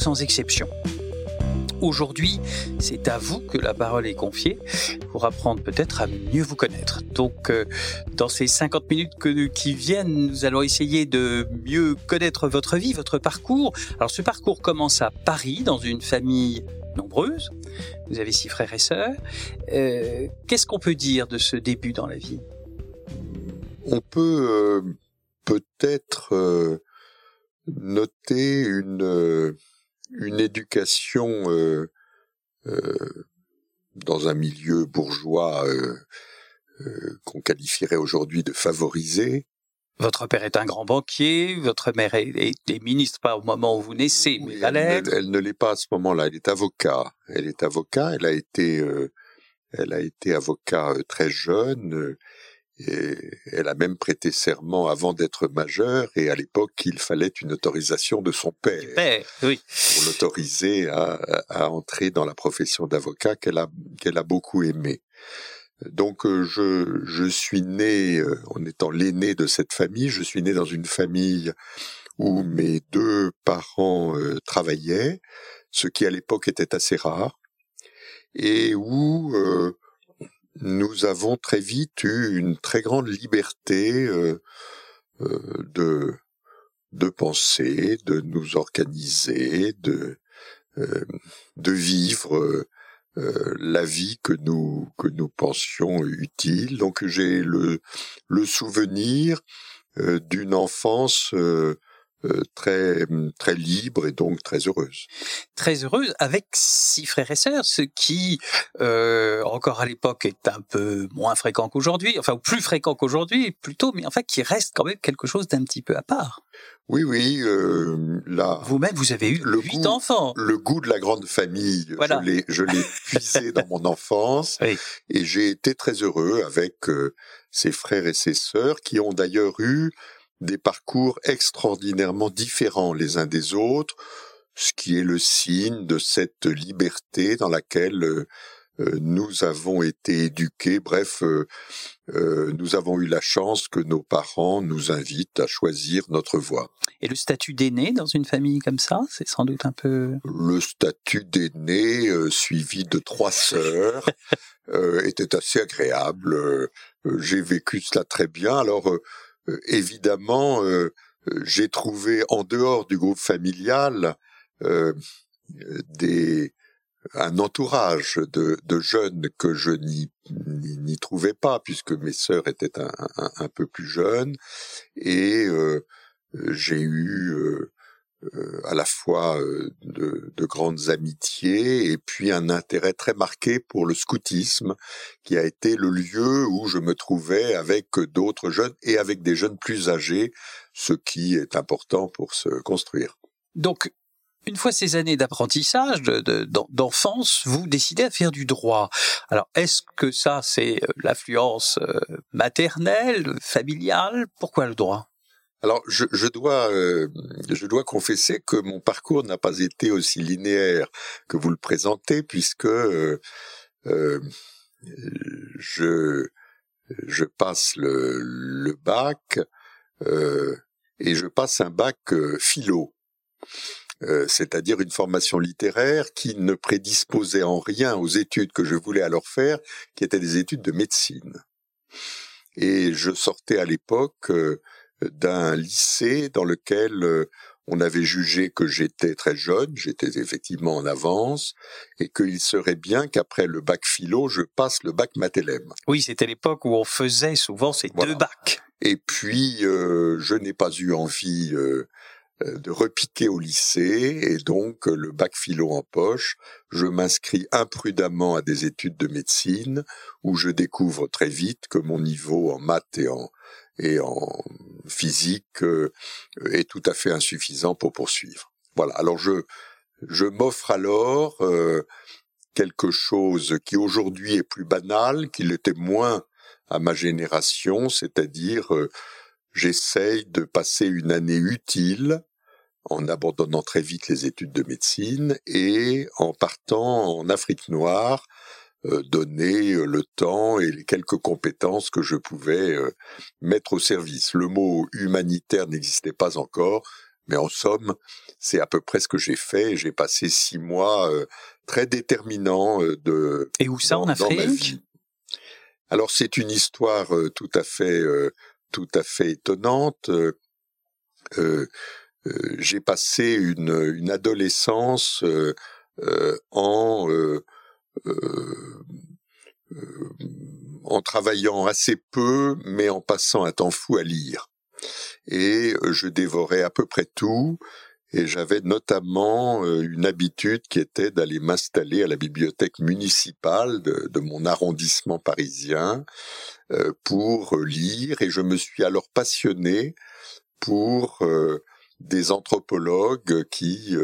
sans exception. Aujourd'hui, c'est à vous que la parole est confiée pour apprendre peut-être à mieux vous connaître. Donc, dans ces 50 minutes qui viennent, nous allons essayer de mieux connaître votre vie, votre parcours. Alors, ce parcours commence à Paris, dans une famille nombreuse. Vous avez 6 frères et sœurs. Qu'est-ce qu'on peut dire de ce début dans la vie ? On peut peut-être noter une éducation dans un milieu bourgeois qu'on qualifierait aujourd'hui de favorisé. Votre père est un grand banquier, votre mère est ministre, pas au moment où vous naissez, mais elle l'est. Elle ne l'est pas à ce moment-là, elle est avocat. Elle a été avocat très jeune, et elle a même prêté serment avant d'être majeure, et à l'époque, il fallait une autorisation de son père oui. Pour l'autoriser à entrer dans la profession d'avocat qu'elle a beaucoup aimée. Donc, je suis né, en étant l'aîné de cette famille, je suis né dans une famille où mes 2 parents travaillaient, ce qui à l'époque était assez rare, et où nous avons très vite eu une très grande liberté de penser, de nous organiser, de vivre la vie que nous pensions utile. Donc j'ai le souvenir d'une enfance très très libre et donc très heureuse. Très heureuse avec 6 frères et sœurs, ce qui encore à l'époque est un peu moins fréquent qu'aujourd'hui, enfin plus fréquent qu'aujourd'hui plutôt, mais enfin qui reste quand même quelque chose d'un petit peu à part. Oui, là. Vous-même, vous avez eu 8 enfants. Le goût de la grande famille, voilà. je l'ai puisé dans mon enfance, oui. Et j'ai été très heureux avec ces frères et ces sœurs qui ont d'ailleurs eu des parcours extraordinairement différents les uns des autres, ce qui est le signe de cette liberté dans laquelle nous avons été éduqués. Bref, nous avons eu la chance que nos parents nous invitent à choisir notre voie. Et le statut d'aîné dans une famille comme ça, c'est sans doute un peu... Le statut d'aîné, suivi de 3 sœurs, était assez agréable. J'ai vécu cela très bien. Alors... évidemment, j'ai trouvé en dehors du groupe familial un entourage de jeunes que je n'y trouvais pas, puisque mes sœurs étaient un peu plus jeunes, et j'ai eu à la fois de grandes amitiés et puis un intérêt très marqué pour le scoutisme qui a été le lieu où je me trouvais avec d'autres jeunes et avec des jeunes plus âgés, ce qui est important pour se construire. Donc, une fois ces années d'apprentissage, d'enfance, vous décidez à faire du droit. Alors, est-ce que ça, c'est l'affluence maternelle, familiale ? Pourquoi le droit ? Alors, je dois confesser que mon parcours n'a pas été aussi linéaire que vous le présentez, puisque je passe le bac et je passe un bac philo, c'est-à-dire une formation littéraire qui ne prédisposait en rien aux études que je voulais alors faire, qui étaient des études de médecine. Et je sortais à l'époque d'un lycée dans lequel on avait jugé que j'étais très jeune, j'étais effectivement en avance, et qu'il serait bien qu'après le bac philo, je passe le bac Matélème. Oui, c'était l'époque où on faisait souvent ces voilà. 2 bacs. Et puis, je n'ai pas eu envie de repiquer au lycée, et donc le bac philo en poche, je m'inscris imprudemment à des études de médecine, où je découvre très vite que mon niveau en maths et en physique est tout à fait insuffisant pour poursuivre. Voilà, alors je m'offre alors quelque chose qui aujourd'hui est plus banal, qui l'était moins à ma génération, c'est-à-dire j'essaye de passer une année utile en abandonnant très vite les études de médecine et en partant en Afrique noire, donner le temps et les quelques compétences que je pouvais mettre au service. Le mot humanitaire n'existait pas encore, Mais en somme, c'est à peu près ce que j'ai fait. J'ai passé 6 mois très déterminants de... Et où ça, en Afrique ? Alors, c'est une histoire tout à fait étonnante. J'ai passé une adolescence en travaillant assez peu, mais en passant un temps fou à lire. Et je dévorais à peu près tout, et j'avais notamment une habitude qui était d'aller m'installer à la bibliothèque municipale de mon arrondissement parisien pour lire, et je me suis alors passionné pour des anthropologues qui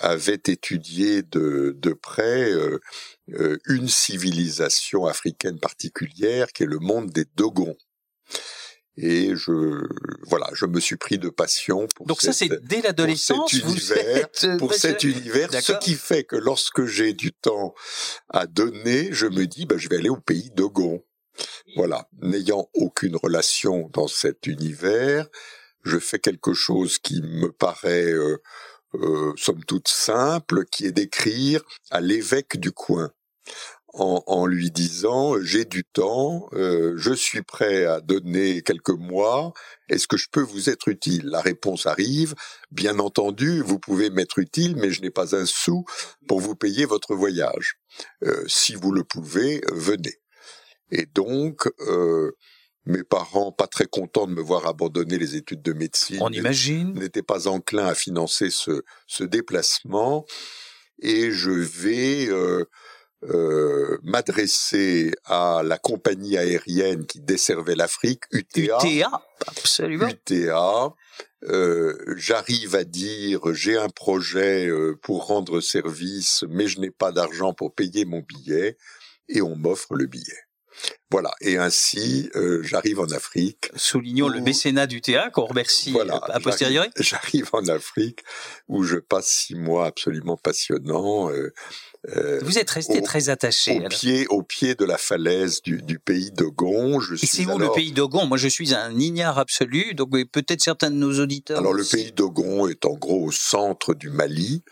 avaient étudié de près une civilisation africaine particulière qui est le monde des Dogons. Et je me suis pris de passion pour donc ça c'est dès l'adolescence pour cet univers, d'accord. Ce qui fait que lorsque j'ai du temps à donner, je me dis je vais aller au pays Dogon. Voilà, n'ayant aucune relation dans cet univers, je fais quelque chose qui me paraît somme toute simple, qui est d'écrire à l'évêque du coin. En lui disant « j'ai du temps, je suis prêt à donner quelques mois, est-ce que je peux vous être utile ?» La réponse arrive « bien entendu, vous pouvez m'être utile, mais je n'ai pas un sou pour vous payer votre voyage. Si vous le pouvez, venez. » Et donc, mes parents, pas très contents de me voir abandonner les études de médecine, n'étaient pas enclins à financer ce déplacement, et je vais... m'adresser à la compagnie aérienne qui desservait l'Afrique, UTA, absolument. UTA, j'arrive à dire j'ai un projet pour rendre service, mais je n'ai pas d'argent pour payer mon billet, et on m'offre le billet. Voilà, et ainsi j'arrive en Afrique. Soulignons le mécénat d'UTA qu'on remercie a posteriori. J'arrive en Afrique où je passe 6 mois absolument passionnants. Vous êtes resté très attaché au pied de la falaise du pays Dogon. Et c'est où le pays Dogon ? Moi, je suis un ignare absolu, donc peut-être certains de nos auditeurs. Alors, aussi. Le pays Dogon est en gros au centre du Mali.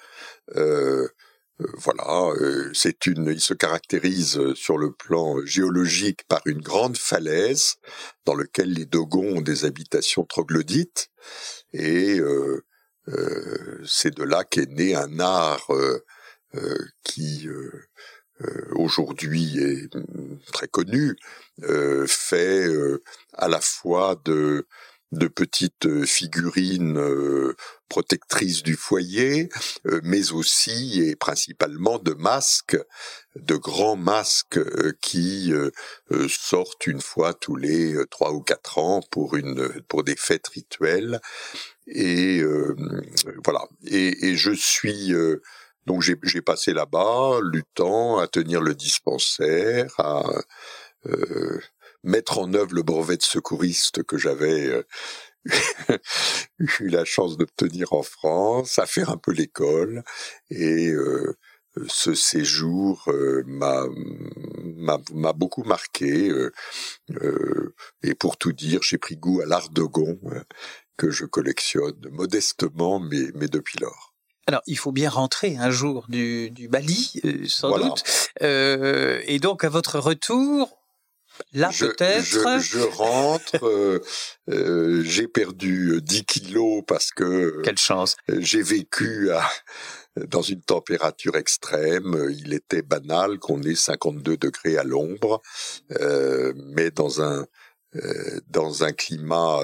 Il se caractérise sur le plan géologique par une grande falaise dans laquelle les Dogons ont des habitations troglodytes, et c'est de là qu'est né un art qui aujourd'hui est très connu, fait à la fois de petites figurines protectrices du foyer, mais aussi et principalement de masques, de grands masques qui sortent une fois tous les 3 ou 4 ans pour des fêtes rituelles. Et voilà. Et je suis... Donc j'ai passé là-bas du temps à tenir le dispensaire, à mettre en œuvre le brevet de secouriste que j'avais eu la chance d'obtenir en France, à faire un peu l'école, et ce séjour m'a beaucoup marqué, et pour tout dire, j'ai pris goût à l'art Dogon que je collectionne modestement, mais depuis lors. Alors, il faut bien rentrer un jour du Mali, sans doute. Et donc, à votre retour, là peut-être... Je rentre, j'ai perdu 10 kilos parce que... Quelle chance. J'ai vécu dans une température extrême. Il était banal qu'on ait 52 degrés à l'ombre, mais dans un climat...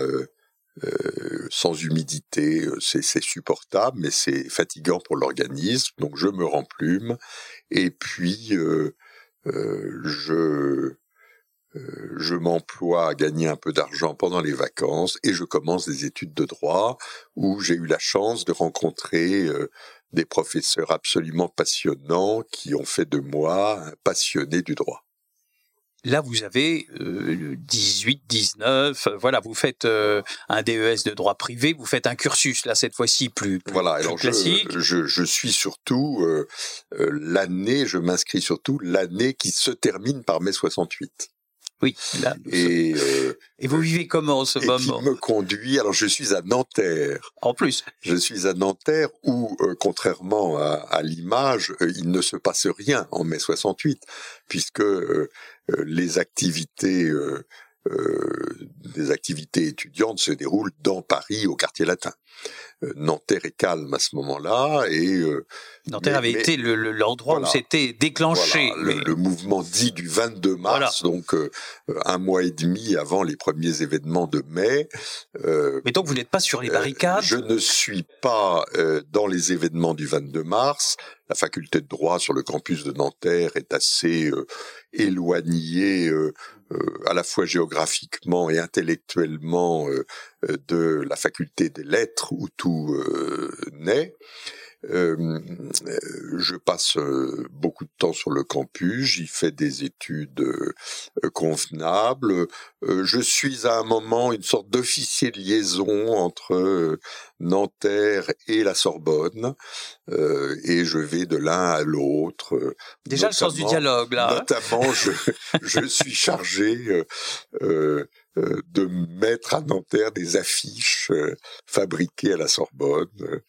sans humidité, c'est supportable, mais c'est fatigant pour l'organisme, donc je me remplume, et puis je m'emploie à gagner un peu d'argent pendant les vacances, et je commence des études de droit, où j'ai eu la chance de rencontrer des professeurs absolument passionnants qui ont fait de moi un passionné du droit. Là, vous avez 18, 19, vous faites un DES de droit privé, vous faites un cursus, là, cette fois-ci, plus classique. Je suis surtout je m'inscris surtout l'année qui se termine par mai 68. Oui. Là, et vous vivez comment en ce moment? Qui me conduit, alors je suis à Nanterre. En plus. Je suis à Nanterre où, contrairement à l'image, il ne se passe rien en mai 68, puisque les activités étudiantes se déroulent dans Paris, au quartier latin. Nanterre est calme à ce moment-là. Nanterre avait été l'endroit où c'était déclenché. Voilà, le mouvement dit du 22 mars, donc un mois et demi avant les premiers événements de mai. Mais donc vous n'êtes pas sur les barricades? Je ne suis pas dans les événements du 22 mars. La faculté de droit sur le campus de Nanterre est assez éloignée à la fois géographiquement et intellectuellement de la faculté des lettres où tout naît. Je passe beaucoup de temps sur le campus, j'y fais des études convenables. Je suis à un moment une sorte d'officier de liaison entre Nanterre et la Sorbonne, et je vais de l'un à l'autre. Déjà le sens du dialogue, là. Notamment, je suis chargé de mettre à Nanterre des affiches fabriquées à la Sorbonne,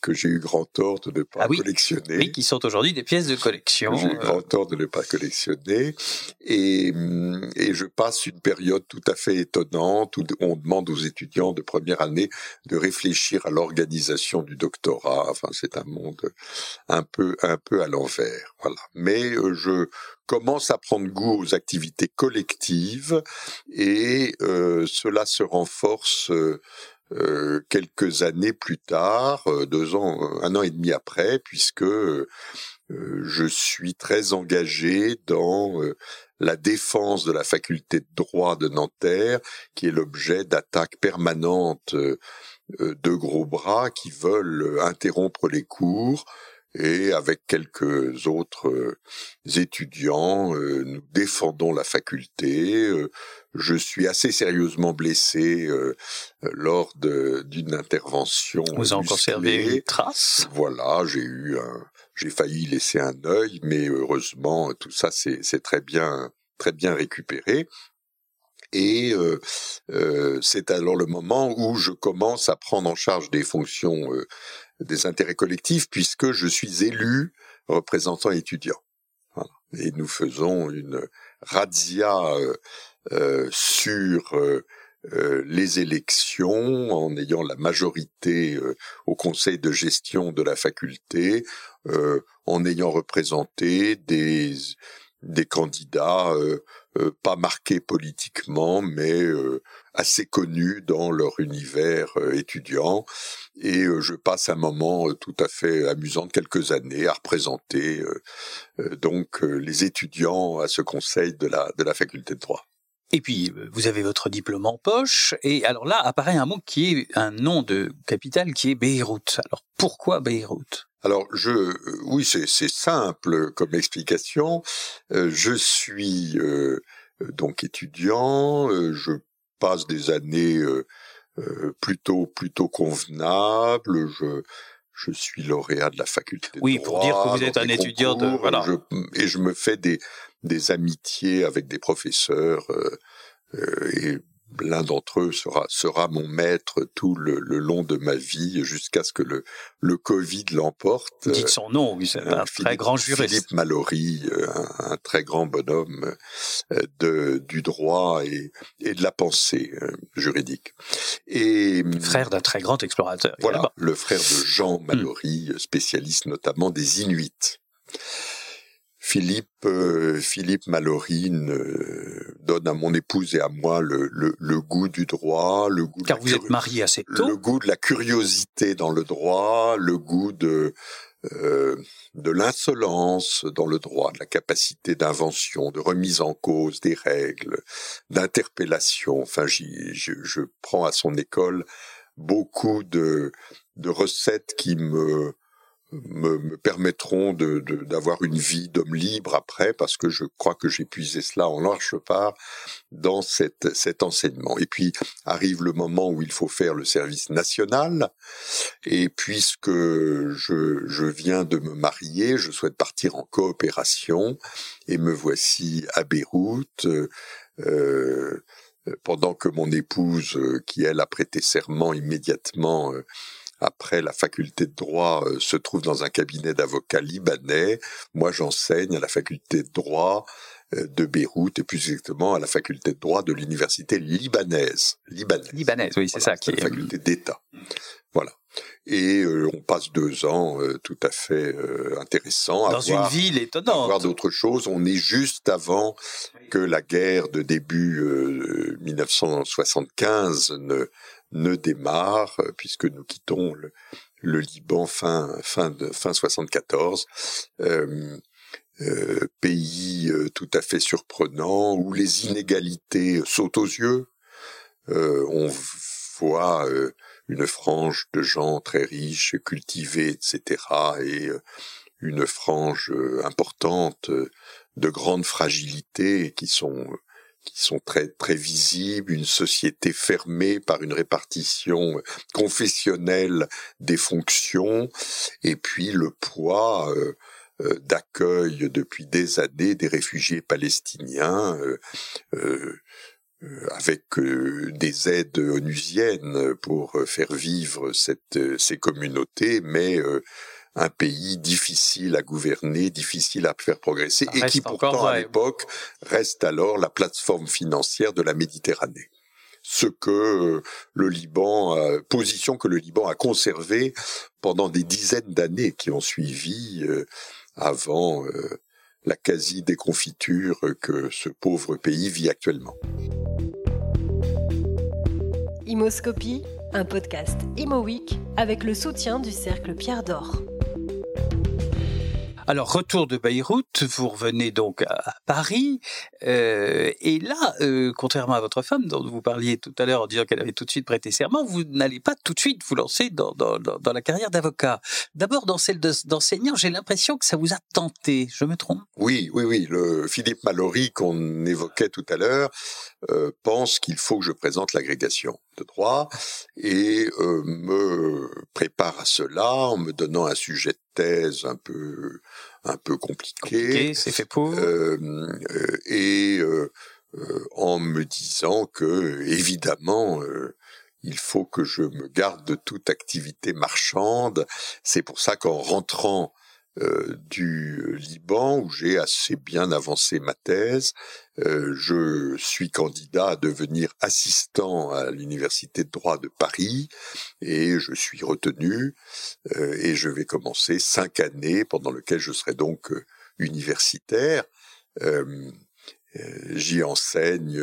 que j'ai eu grand tort de ne pas collectionner. Oui, qui sont aujourd'hui des pièces de collection. J'ai eu grand tort de ne pas collectionner. Et je passe une période tout à fait étonnante où on demande aux étudiants de première année de réfléchir à l'organisation du doctorat. Enfin, c'est un monde un peu à l'envers. Voilà. Mais je commence à prendre goût aux activités collectives et cela se renforce quelques années plus tard, 1 an et demi après, puisque je suis très engagé dans la défense de la faculté de droit de Nanterre, qui est l'objet d'attaques permanentes de gros bras qui veulent interrompre les cours, et avec quelques autres étudiants, nous défendons la faculté. Je suis assez sérieusement blessé lors d'une intervention. Vous en conservez une trace? Voilà, j'ai failli laisser un œil, mais heureusement tout ça c'est très bien récupéré. Et c'est alors le moment où je commence à prendre en charge des fonctions des intérêts collectifs, puisque je suis élu représentant étudiant. Voilà. Et nous faisons une razzia sur les élections, en ayant la majorité au conseil de gestion de la faculté, en ayant représenté des candidats pas marqués politiquement, mais assez connus dans leur univers étudiant. Et je passe un moment tout à fait amusant de quelques années à représenter les étudiants à ce conseil de la faculté de droit. Et puis, vous avez votre diplôme en poche, et alors là apparaît un mot qui est un nom de capitale, qui est Beyrouth. Alors, pourquoi Beyrouth ? Alors, c'est simple comme explication. Je suis donc étudiant, je passe des années plutôt convenables, je suis lauréat de la faculté de droit. Oui, pour dire que vous êtes un étudiant de... Voilà. Et je me fais des amitiés avec des professeurs, et l'un d'entre eux sera mon maître tout le long de ma vie, jusqu'à ce que le Covid l'emporte. Dites son nom, oui, c'est un très grand juriste. Philippe Malaurie, un très grand bonhomme du droit et de la pensée juridique. Et frère d'un très grand explorateur. Voilà, également. Le frère de Jean Malaurie, spécialiste notamment des Inuits. Philippe Malaurie donne à mon épouse et à moi le goût du droit, le goût car de la vous êtes mariés assez tôt, le goût de la curiosité dans le droit, le goût de l'insolence dans le droit, de la capacité d'invention, de remise en cause des règles, d'interpellation. Enfin, je prends à son école beaucoup de recettes qui me me permettront d'avoir une vie d'homme libre après, parce que je crois que j'ai puisé cela en large part dans cet enseignement. Et puis arrive le moment où il faut faire le service national, et puisque je viens de me marier, je souhaite partir en coopération, et me voici à Beyrouth, pendant que mon épouse, qui elle a prêté serment immédiatement après la faculté de droit, se trouve dans un cabinet d'avocats libanais, moi j'enseigne à la faculté de droit de Beyrouth, et plus exactement à la faculté de droit de l'université libanaise. Libanaise, oui, c'est voilà, ça. C'est la faculté d'État. Voilà. Et on passe 2 ans tout à fait intéressants. Dans une ville étonnante. À voir d'autres choses. On est juste avant que la guerre de début 1975 ne démarre, puisque nous quittons le Liban fin 1974. Pays tout à fait surprenant, où les inégalités sautent aux yeux. On voit une frange de gens très riches, cultivés, etc., et une frange importante de grande fragilité qui sont très, très visibles, une société fermée par une répartition confessionnelle des fonctions, et puis le poids d'accueil depuis des années des réfugiés palestiniens, avec des aides onusiennes pour faire vivre ces communautés, mais un pays difficile à gouverner, difficile à faire progresser, et qui pourtant à l'époque reste alors la plateforme financière de la Méditerranée. Ce que le Liban, position que le Liban a conservée pendant des dizaines d'années qui ont suivi, avant la quasi-déconfiture que ce pauvre pays vit actuellement. Imoscopie, un podcast ImoWeek avec le soutien du Cercle Pierre d'Or. Alors, retour de Beyrouth, vous revenez donc à Paris, et là, contrairement à votre femme dont vous parliez tout à l'heure en disant qu'elle avait tout de suite prêté serment, vous n'allez pas tout de suite vous lancer dans la carrière d'avocat. D'abord, dans celle d'enseignant, j'ai l'impression que ça vous a tenté, je me trompe? Oui, le Philippe Malaurie qu'on évoquait tout à l'heure pense qu'il faut que je présente l'agrégation de droit, et me prépare à cela en me donnant un sujet de thèse un peu compliqué, c'est fait pour, et en me disant que évidemment il faut que je me garde de toute activité marchande. C'est pour ça qu'en rentrant du Liban, où j'ai assez bien avancé ma thèse, je suis candidat à devenir assistant à l'université de droit de Paris, et je suis retenu, et je vais commencer 5 années pendant lesquelles je serai donc universitaire. J'y enseigne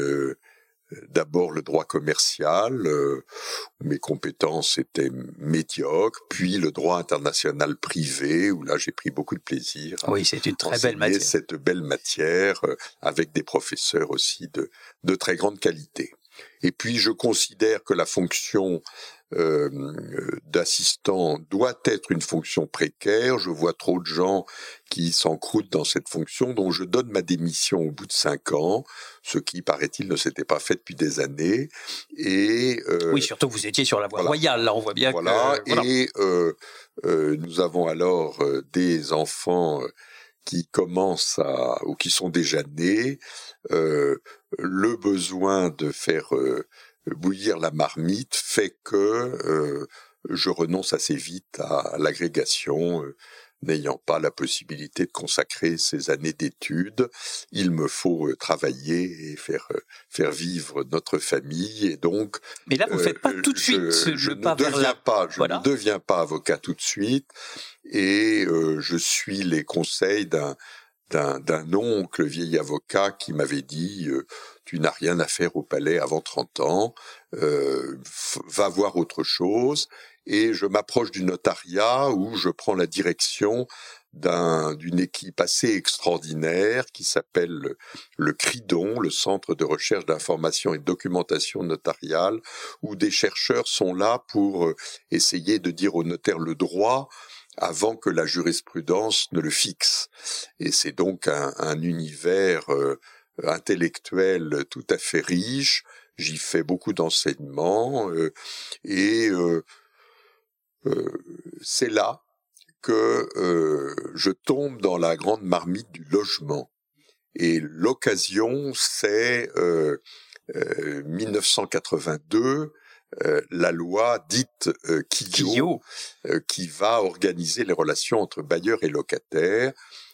d'abord le droit commercial, où mes compétences étaient médiocres, puis le droit international privé, où là j'ai pris beaucoup de plaisir c'est une très belle matière. Cette belle matière, avec des professeurs aussi de très grande qualité. Et puis je considère que la fonction d'assistant doit être une fonction précaire. Je vois trop de gens qui s'encroutent dans cette fonction, donc je donne ma démission au bout de 5 ans, ce qui, paraît-il, ne s'était pas fait depuis des années. Et oui, surtout vous étiez sur la voie royale, là on voit bien que... Et nous avons alors des enfants qui commencent ou qui sont déjà nés, le besoin de faire bouillir la marmite fait que je renonce assez vite à l'agrégation, n'ayant pas la possibilité de consacrer ces années d'études. Il me faut travailler et faire vivre notre famille, et donc... Mais là, vous ne faites pas tout de suite le pas vers là. Je ne deviens pas avocat tout de suite, et je suis les conseils d'un oncle vieil avocat qui m'avait dit « Tu n'as rien à faire au palais avant 30 ans, va voir autre chose ». Et je m'approche du notariat, où je prends la direction d'une équipe assez extraordinaire qui s'appelle le CRIDON, le Centre de recherche d'information et de documentation notariale, où des chercheurs sont là pour essayer de dire aux notaires le droit avant que la jurisprudence ne le fixe. Et c'est donc un univers intellectuel tout à fait riche. J'y fais beaucoup d'enseignements c'est là que je tombe dans la grande marmite du logement. Et l'occasion, c'est 1982, la loi dite Quillot, qui va organiser les relations entre bailleurs et locataires.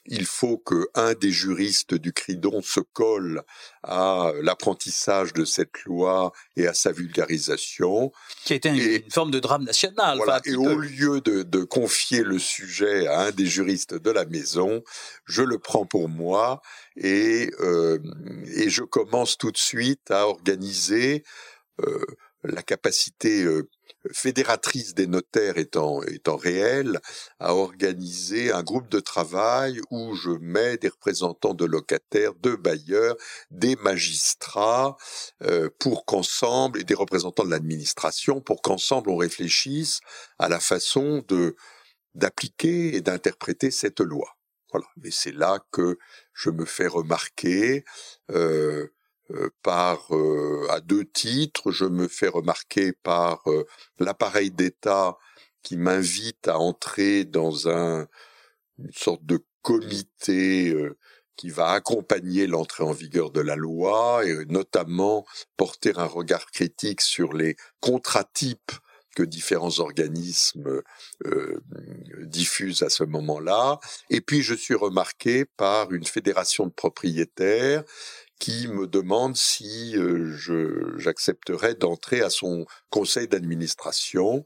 Il faut que un des juristes du CRIDON se colle à l'apprentissage de cette loi et à sa vulgarisation. Qui a été une forme de drame national. Voilà, et au lieu de confier le sujet à un des juristes de la maison, je le prends pour moi et je commence tout de suite à organiser la capacité fédératrice des notaires étant réelle, à organiser un groupe de travail où je mets des représentants de locataires, de bailleurs, des magistrats, pour qu'ensemble, et des représentants de l'administration, pour qu'ensemble on réfléchisse à la façon d'appliquer et d'interpréter cette loi. Voilà. Et c'est là que je me fais remarquer, à deux titres, je me fais remarquer par l'appareil d'État qui m'invite à entrer dans une sorte de comité qui va accompagner l'entrée en vigueur de la loi et notamment porter un regard critique sur les contrats types que différents organismes diffusent à ce moment-là. Et puis je suis remarqué par une fédération de propriétaires qui me demande si j'accepterais d'entrer à son conseil d'administration.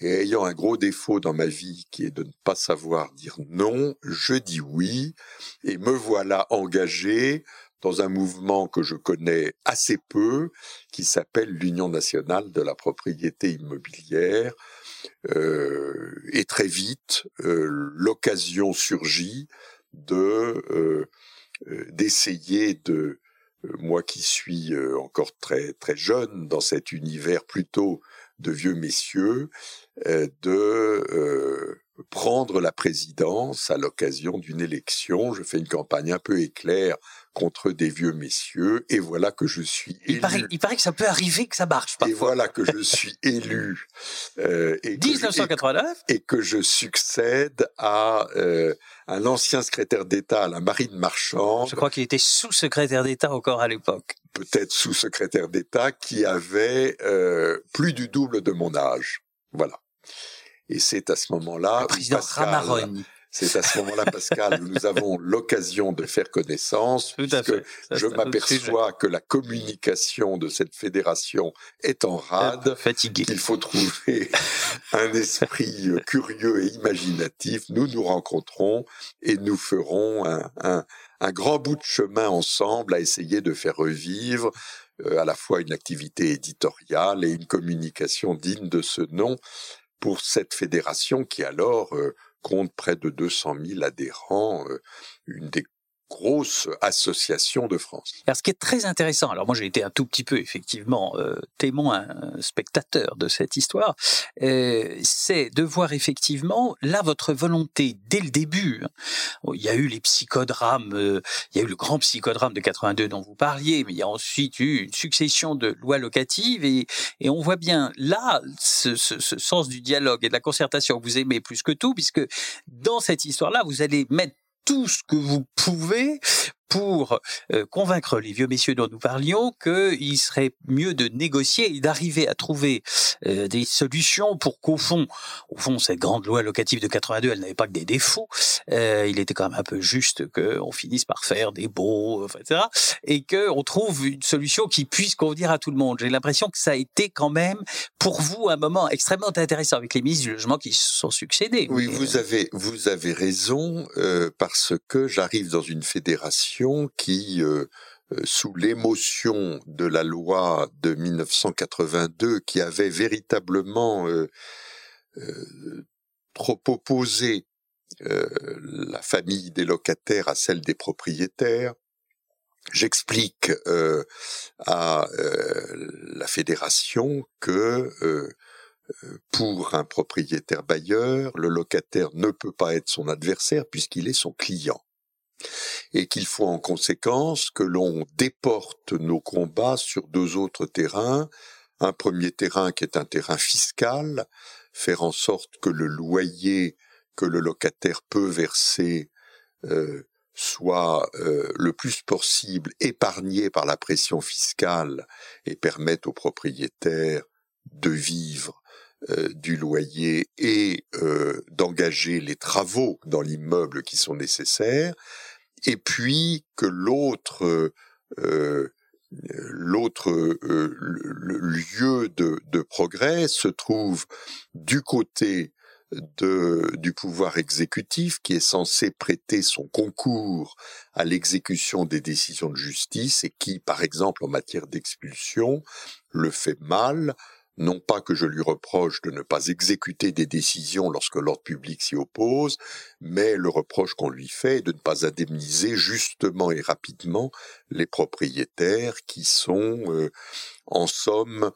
Et ayant un gros défaut dans ma vie qui est de ne pas savoir dire non, je dis oui et me voilà engagé dans un mouvement que je connais assez peu, qui s'appelle l'Union nationale de la propriété immobilière. Et très vite, l'occasion surgit d'essayer de, moi qui suis encore très très jeune dans cet univers plutôt de vieux messieurs, prendre la présidence à l'occasion d'une élection. Je fais une campagne un peu éclair contre des vieux messieurs et voilà que je suis élu. Il paraît que ça peut arriver que ça marche parfois. Et voilà que je suis élu. 1989 et que je succède à un ancien secrétaire d'État à la marine marchande. Je crois qu'il était sous-secrétaire d'État encore à l'époque. Peut-être sous-secrétaire d'État qui avait plus du double de mon âge. Voilà. Et c'est à ce moment-là, Pascal, nous avons l'occasion de faire connaissance, puisque je m'aperçois que la communication de cette fédération est en rade, qu'il faut trouver un esprit curieux et imaginatif. Nous nous rencontrons et nous ferons un grand bout de chemin ensemble à essayer de faire revivre à la fois une activité éditoriale et une communication digne de ce nom, pour cette fédération qui alors compte près de 200 000 adhérents, une des grosse association de France. Alors, ce qui est très intéressant, alors moi j'ai été un tout petit peu effectivement témoin, spectateur de cette histoire, c'est de voir effectivement là votre volonté dès le début. Il y a eu les psychodrames, il y a eu le grand psychodrame de 82 dont vous parliez, mais il y a ensuite eu une succession de lois locatives et on voit bien là ce sens du dialogue et de la concertation que vous aimez plus que tout, puisque dans cette histoire-là, vous allez mettre tout ce que vous pouvez pour convaincre les vieux messieurs dont nous parlions qu'il serait mieux de négocier et d'arriver à trouver des solutions pour qu'au fond, cette grande loi locative de 82, elle n'avait pas que des défauts. Il était quand même un peu juste qu'on finisse par faire des beaux, etc. et qu'on trouve une solution qui puisse convenir à tout le monde. J'ai l'impression que ça a été quand même, pour vous, un moment extrêmement intéressant avec les ministres du logement qui se sont succédés. Oui, vous avez raison, parce que j'arrive dans une fédération qui, sous l'émotion de la loi de 1982, qui avait véritablement trop opposé la famille des locataires à celle des propriétaires, j'explique à la fédération que pour un propriétaire bailleur, le locataire ne peut pas être son adversaire puisqu'il est son client. Et qu'il faut en conséquence que l'on déporte nos combats sur deux autres terrains. Un premier terrain qui est un terrain fiscal, faire en sorte que le loyer que le locataire peut verser soit le plus possible épargné par la pression fiscale et permettre aux propriétaires de vivre du loyer et d'engager les travaux dans l'immeuble qui sont nécessaires, et puis que l'autre lieu de progrès se trouve du côté du pouvoir exécutif qui est censé prêter son concours à l'exécution des décisions de justice et qui, par exemple, en matière d'expulsion, le fait mal, non pas que je lui reproche de ne pas exécuter des décisions lorsque l'ordre public s'y oppose, mais le reproche qu'on lui fait est de ne pas indemniser justement et rapidement les propriétaires qui sont, en somme,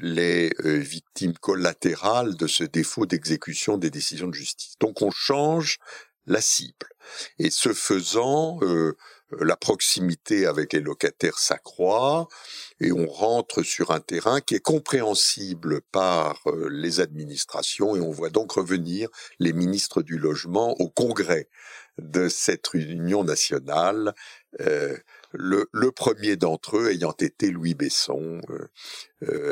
les victimes collatérales de ce défaut d'exécution des décisions de justice. Donc on change la cible. Et ce faisant, la proximité avec les locataires s'accroît et on rentre sur un terrain qui est compréhensible par les administrations et on voit donc revenir les ministres du logement au congrès de cette union nationale, le premier d'entre eux ayant été Louis Besson,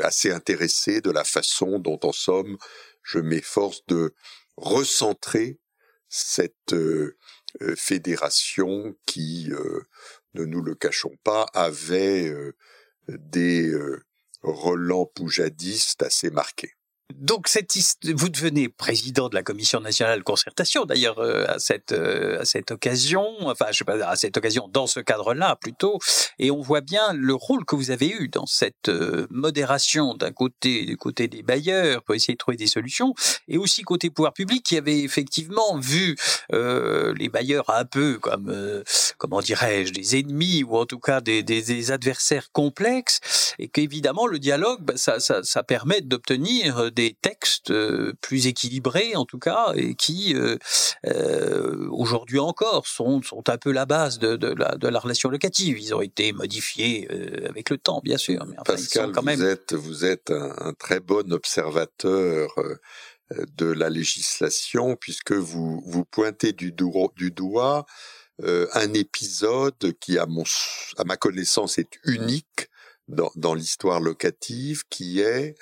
assez intéressé de la façon dont, en somme, je m'efforce de recentrer cette fédération qui, ne nous le cachons pas, avait des relents poujadistes assez marqués. Donc, vous devenez président de la Commission nationale de concertation, d'ailleurs, à cette occasion, enfin, je sais pas, à cette occasion, dans ce cadre-là, plutôt, et on voit bien le rôle que vous avez eu dans cette modération d'un côté, du côté des bailleurs, pour essayer de trouver des solutions, et aussi côté pouvoir public, qui avait effectivement vu les bailleurs un peu comme, comment dirais-je, des ennemis, ou en tout cas des adversaires complexes, et qu'évidemment, le dialogue, ça permet d'obtenir des textes plus équilibrés en tout cas et qui aujourd'hui encore sont un peu la base de la relation locative. Ils ont été modifiés avec le temps bien sûr. Mais enfin, Pascal, vous êtes un très bon observateur de la législation puisque vous pointez du doigt un épisode qui à ma connaissance est unique dans l'histoire locative qui est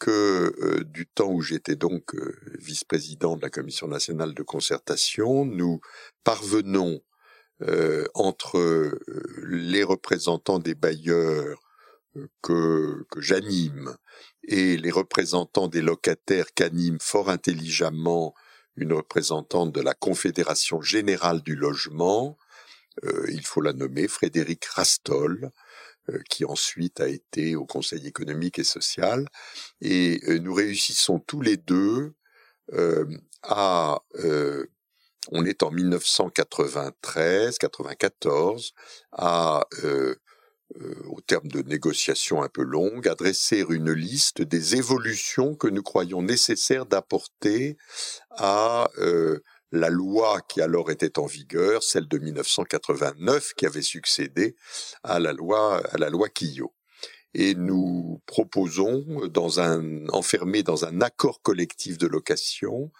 que du temps où j'étais donc vice-président de la Commission nationale de concertation, nous parvenons entre les représentants des bailleurs que j'anime et les représentants des locataires qu'anime fort intelligemment une représentante de la Confédération Générale du Logement, il faut la nommer, Frédéric Rastolle, qui ensuite a été au Conseil économique et social, et nous réussissons tous les deux on est en 1993-94, au terme de négociations un peu longues, à dresser une liste des évolutions que nous croyons nécessaires d'apporter à la loi qui alors était en vigueur, celle de 1989 qui avait succédé à la loi Quillot. Et nous proposons, enfermés dans un accord collectif de location,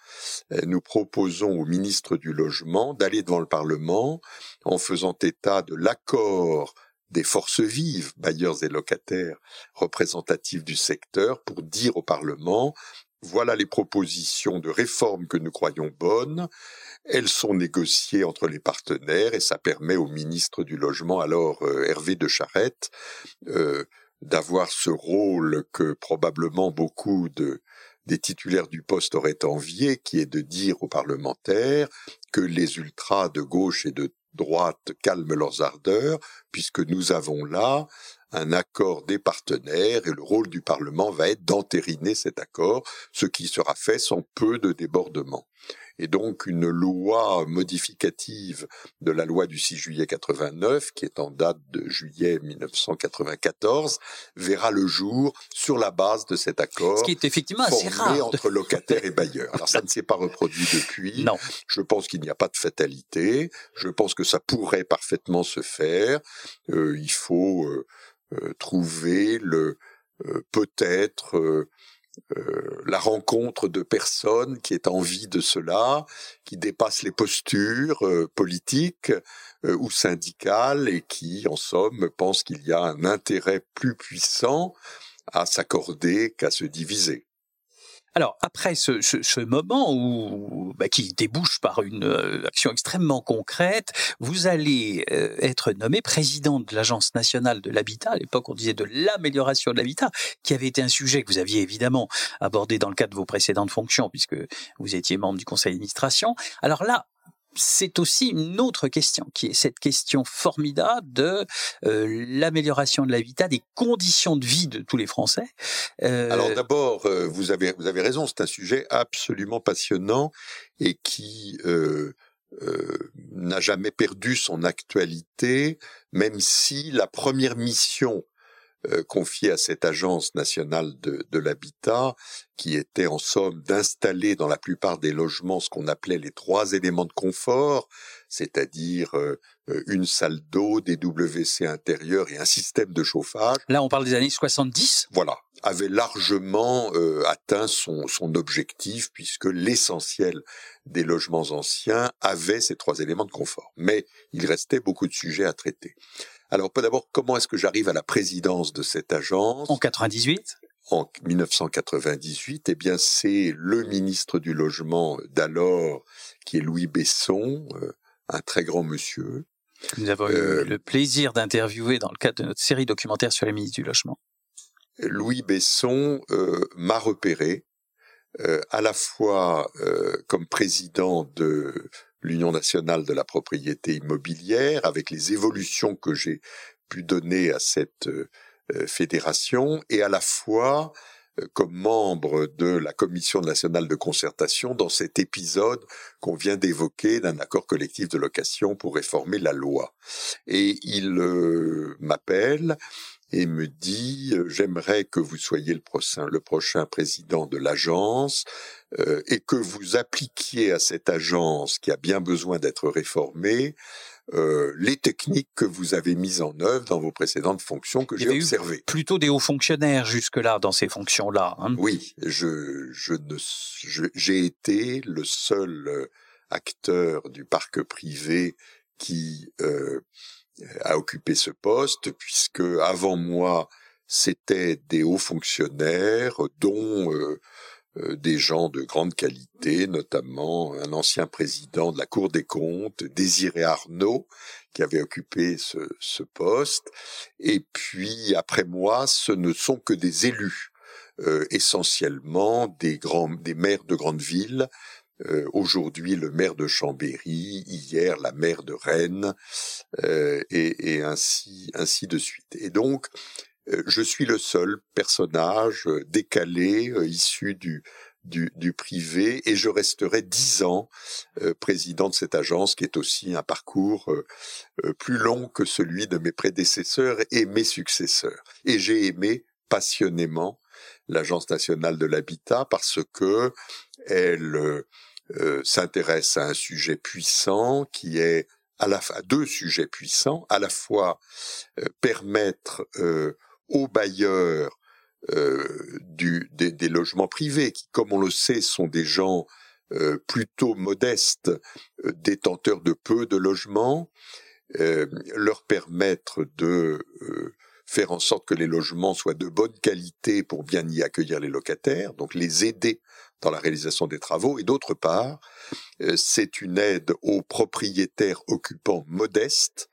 nous proposons au ministre du Logement d'aller devant le Parlement en faisant état de l'accord des forces vives, bailleurs et locataires représentatifs du secteur, pour dire au Parlement: voilà les propositions de réforme que nous croyons bonnes, elles sont négociées entre les partenaires et ça permet au ministre du Logement, alors Hervé de Charette, d'avoir ce rôle que probablement beaucoup des titulaires du poste auraient envié, qui est de dire aux parlementaires que les ultras de gauche et de droite calment leurs ardeurs, puisque nous avons là un accord des partenaires et le rôle du Parlement va être d'entériner cet accord, ce qui sera fait sans peu de débordements. et donc une loi modificative de la loi du 6 juillet 89, qui est en date de juillet 1994, verra le jour sur la base de cet accord, ce qui est effectivement formé assez rare entre locataires et bailleurs. Alors ça ne s'est pas reproduit depuis, non. Je pense qu'il n'y a pas de fatalité, je pense que ça pourrait parfaitement se faire, il faut trouver le peut-être la rencontre de personnes qui aient envie de cela, qui dépassent les postures politiques ou syndicales et qui, en somme, pensent qu'il y a un intérêt plus puissant à s'accorder qu'à se diviser. Alors, après ce moment où, qui débouche par une action extrêmement concrète, vous allez être nommé président de l'Agence nationale de l'habitat, à l'époque on disait de l'amélioration de l'habitat, qui avait été un sujet que vous aviez évidemment abordé dans le cadre de vos précédentes fonctions, puisque vous étiez membre du conseil d'administration. Alors là, c'est aussi une autre question, qui est cette question formidable de l'amélioration de l'habitat, des conditions de vie de tous les Français. Alors d'abord, vous avez raison, c'est un sujet absolument passionnant et qui n'a jamais perdu son actualité, même si la première mission confiée à cette agence nationale de l'habitat, qui était en somme d'installer dans la plupart des logements ce qu'on appelait les 3 éléments de confort, c'est-à-dire une salle d'eau, des WC intérieurs et un système de chauffage. Là, on parle des années 70. Voilà, avait largement atteint son objectif, puisque l'essentiel des logements anciens avait ces 3 éléments de confort. Mais il restait beaucoup de sujets à traiter. Alors, d'abord, comment est-ce que j'arrive à la présidence de cette agence ? En 98 ? En 1998, eh bien, c'est le ministre du Logement d'alors, qui est Louis Besson, un très grand monsieur. Nous avons eu le plaisir d'interviewer dans le cadre de notre série documentaire sur les ministres du Logement. Louis Besson m'a repéré, à la fois comme président de l'Union nationale de la propriété immobilière, avec les évolutions que j'ai pu donner à cette fédération, et à la fois comme membre de la Commission nationale de concertation dans cet épisode qu'on vient d'évoquer d'un accord collectif de location pour réformer la loi. Et il m'appelle et me dit « J'aimerais que vous soyez le prochain président de l'agence et que vous appliquiez à cette agence qui a bien besoin d'être réformée les techniques que vous avez mises en œuvre dans vos précédentes fonctions que j'ai observées. » Plutôt des hauts fonctionnaires jusque-là dans ces fonctions-là. Hein. Oui, j'ai été le seul acteur du parc privé qui a occupé ce poste, puisque avant moi, c'était des hauts fonctionnaires, dont des gens de grande qualité, notamment un ancien président de la Cour des comptes, Désiré Arnaud, qui avait occupé ce poste. Et puis, après moi, ce ne sont que des élus, essentiellement des maires de grandes villes, aujourd'hui le maire de Chambéry, hier la maire de Rennes, et ainsi de suite. Et donc, je suis le seul personnage décalé, issu du privé, et je resterai 10 ans président de cette agence, qui est aussi un parcours plus long que celui de mes prédécesseurs et mes successeurs. Et j'ai aimé passionnément l'Agence nationale de l'habitat, parce que elle s'intéresse à un sujet puissant qui est à deux sujets puissants, à la fois permettre aux bailleurs des logements privés, qui, comme on le sait, sont des gens plutôt modestes, détenteurs de peu de logements, leur permettre de faire en sorte que les logements soient de bonne qualité pour bien y accueillir les locataires, donc les aider dans la réalisation des travaux, et d'autre part, c'est une aide aux propriétaires occupants modestes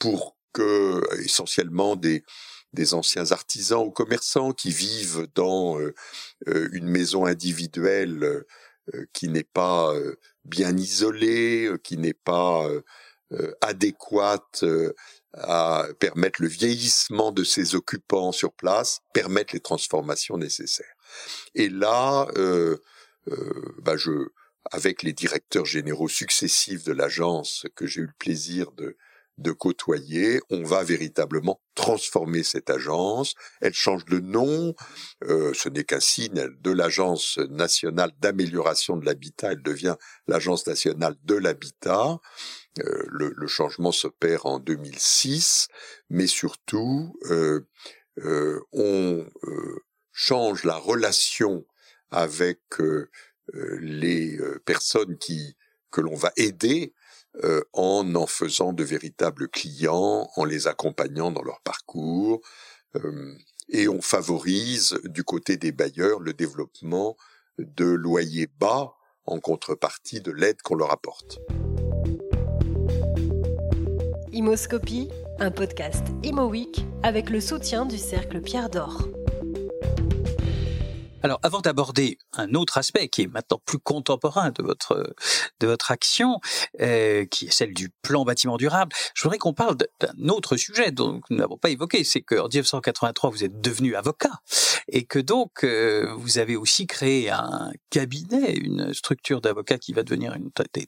pour que, essentiellement, des anciens artisans ou commerçants qui vivent dans une maison individuelle qui n'est pas bien isolée, qui n'est pas adéquate à permettre le vieillissement de ses occupants sur place, permettre les transformations nécessaires. Et là, avec les directeurs généraux successifs de l'agence que j'ai eu le plaisir de côtoyer, on va véritablement transformer cette agence. Elle change de nom, ce n'est qu'un signe de l'Agence nationale d'amélioration de l'habitat, elle devient l'Agence nationale de l'habitat. Le changement s'opère en 2006, mais surtout, on change la relation avec les personnes que l'on va aider, en faisant de véritables clients, en les accompagnant dans leur parcours, et on favorise du côté des bailleurs le développement de loyers bas en contrepartie de l'aide qu'on leur apporte. Imoscopie, un podcast ImoWeek avec le soutien du Cercle Pierre d'Or. Alors, avant d'aborder un autre aspect qui est maintenant plus contemporain de votre action, qui est celle du plan bâtiment durable, je voudrais qu'on parle d'un autre sujet dont nous n'avons pas évoqué, c'est qu'en 1983, vous êtes devenu avocat et que donc, vous avez aussi créé un cabinet, une structure d'avocats qui va devenir un des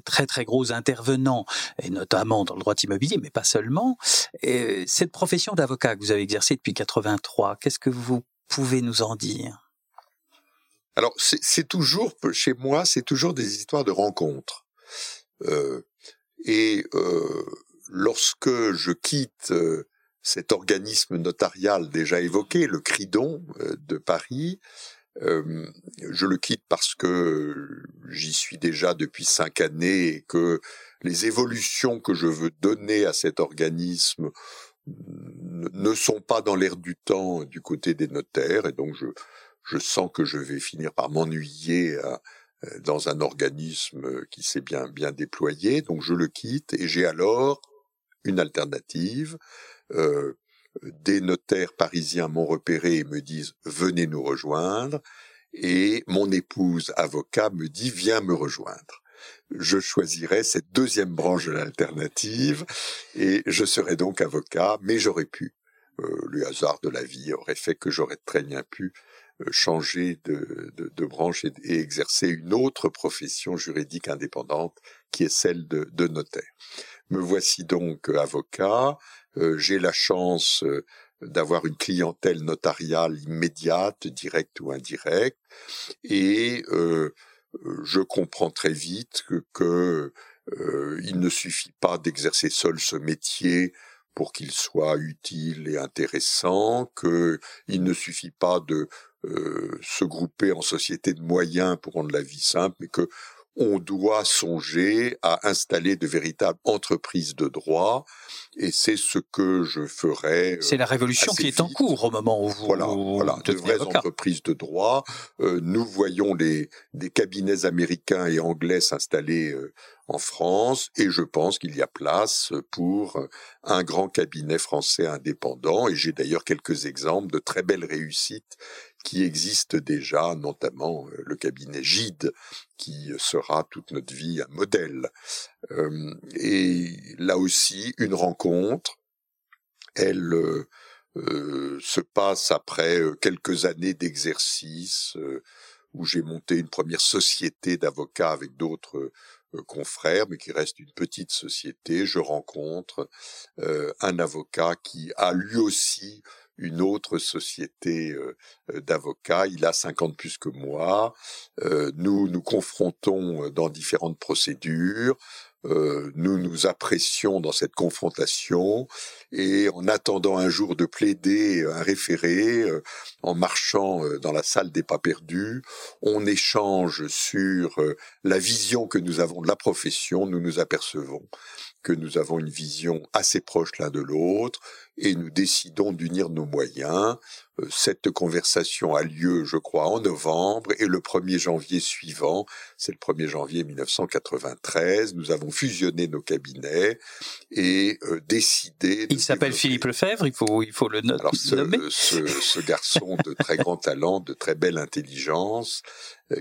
très très gros intervenants, et notamment dans le droit immobilier, mais pas seulement. Et cette profession d'avocat que vous avez exercée depuis 1983, qu'est-ce que vous pouvez nous en dire? Alors, c'est toujours, chez moi, c'est toujours des histoires de rencontres. Lorsque je quitte cet organisme notarial déjà évoqué, le CRIDON de Paris, je le quitte parce que j'y suis déjà depuis 5 années et que les évolutions que je veux donner à cet organisme ne sont pas dans l'air du temps du côté des notaires, et donc je sens que je vais finir par m'ennuyer dans un organisme qui s'est bien déployé, donc je le quitte et j'ai alors une alternative. Des notaires parisiens m'ont repéré et me disent « venez nous rejoindre » et mon épouse avocat me dit « viens me rejoindre ». Je choisirai cette deuxième branche de l'alternative et je serai donc avocat, mais j'aurais pu. Le hasard de la vie aurait fait que j'aurais très bien pu changer de branche et exercer une autre profession juridique indépendante qui est celle de notaire. Me voici donc avocat. J'ai la chance d'avoir une clientèle notariale immédiate, directe ou indirecte, et je comprends très vite que il ne suffit pas d'exercer seul ce métier pour qu'il soit utile et intéressant, qu'il ne suffit pas de se grouper en société de moyens pour rendre la vie simple, mais que on doit songer à installer de véritables entreprises de droit, et c'est ce que je ferai. C'est la révolution qui est en cours au moment où vous de vraies entreprises de droit. Nous voyons des cabinets américains et anglais s'installer en France, et je pense qu'il y a place pour un grand cabinet français indépendant, et j'ai d'ailleurs quelques exemples de très belles réussites qui existent déjà, notamment le cabinet GIDE, qui sera toute notre vie un modèle. Et là aussi, une rencontre, elle se passe après quelques années d'exercice, où j'ai monté une première société d'avocats avec d'autres confrères, mais qui reste une petite société. Je rencontre un avocat qui a lui aussi une autre société d'avocats. Il a 50 plus que moi. Nous nous confrontons dans différentes procédures. Nous nous apprécions dans cette confrontation et en attendant un jour de plaider un référé, en marchant dans la salle des pas perdus, on échange sur la vision que nous avons de la profession. Nous nous apercevons que nous avons une vision assez proche l'un de l'autre et nous décidons d'unir nos moyens. Cette conversation a lieu, je crois, en novembre et le 1er janvier suivant, c'est le 1er janvier 1993, nous avons fusionné nos cabinets et décidé... Il s'appelle Philippe Lefebvre, il faut le nommer. Alors ce garçon de très grand talent, de très belle intelligence,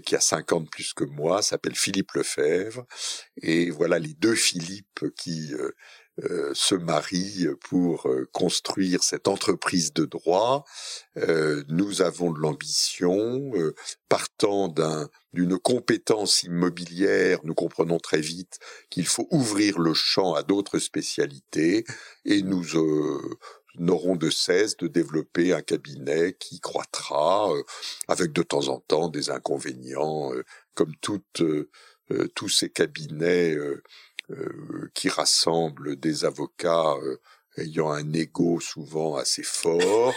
qui a 50 plus que moi, s'appelle Philippe Lefebvre, et voilà les deux Philippes qui se marient pour construire cette entreprise de droit. Nous avons de l'ambition, partant d'une compétence immobilière, nous comprenons très vite qu'il faut ouvrir le champ à d'autres spécialités et nous n'aurons de cesse de développer un cabinet qui croîtra, avec de temps en temps des inconvénients, comme tous ces cabinets qui rassemblent des avocats ayant un ego souvent assez fort,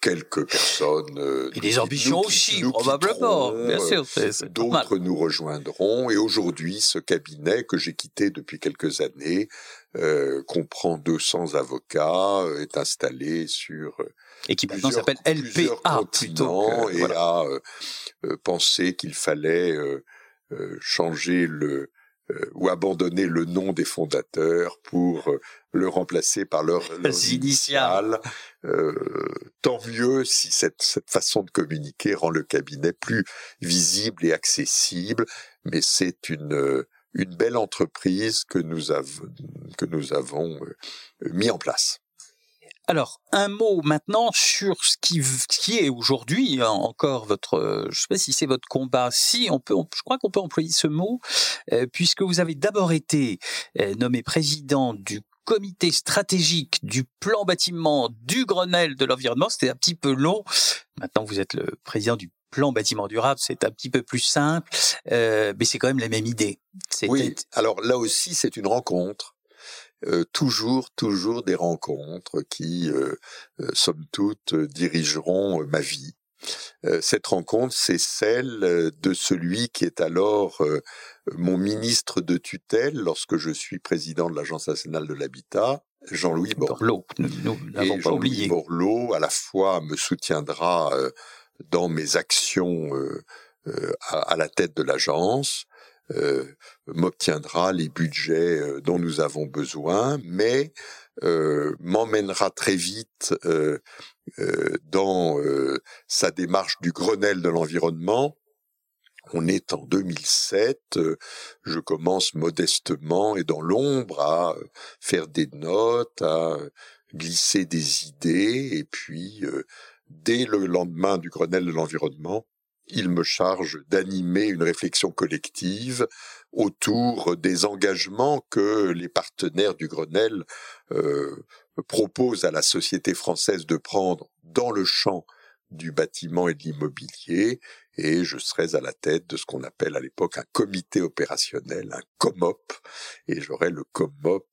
quelques personnes... et des ambitions aussi, probablement. Bien sûr, c'est d'autres normal. Nous rejoindront. Et aujourd'hui, ce cabinet que j'ai quitté depuis quelques années comprend 200 avocats, est installé sur... Et qui maintenant s'appelle LPA. Plutôt que, voilà. Et a pensé qu'il fallait changer ou abandonner le nom des fondateurs pour le remplacer par leurs initiales. Tant mieux si cette façon de communiquer rend le cabinet plus visible et accessible, mais c'est une belle entreprise que nous avons mis en place. Alors, un mot maintenant sur ce qui est aujourd'hui encore votre, je ne sais pas si c'est votre combat, je crois qu'on peut employer ce mot, puisque vous avez d'abord été nommé président du comité stratégique du plan bâtiment du Grenelle de l'environnement, c'était un petit peu long, maintenant vous êtes le président du plan bâtiment durable, c'est un petit peu plus simple, mais c'est quand même la même idée. Oui, alors là aussi c'est une rencontre. Toujours des rencontres qui, somme toute, dirigeront ma vie. Cette rencontre, c'est celle de celui qui est alors mon ministre de tutelle lorsque je suis président de l'Agence nationale de l'habitat, Jean-Louis Borloo. Nous n'avons pas oublié. Jean-Louis Borloo, à la fois, me soutiendra dans mes actions à la tête de l'agence, m'obtiendra les budgets dont nous avons besoin, mais m'emmènera très vite dans sa démarche du Grenelle de l'environnement. On est en 2007, je commence modestement et dans l'ombre à faire des notes, à glisser des idées, et puis dès le lendemain du Grenelle de l'environnement, il me charge d'animer une réflexion collective autour des engagements que les partenaires du Grenelle proposent à la société française de prendre dans le champ du bâtiment et de l'immobilier, et je serai à la tête de ce qu'on appelle à l'époque un comité opérationnel, un COMOP, et j'aurai le COMOP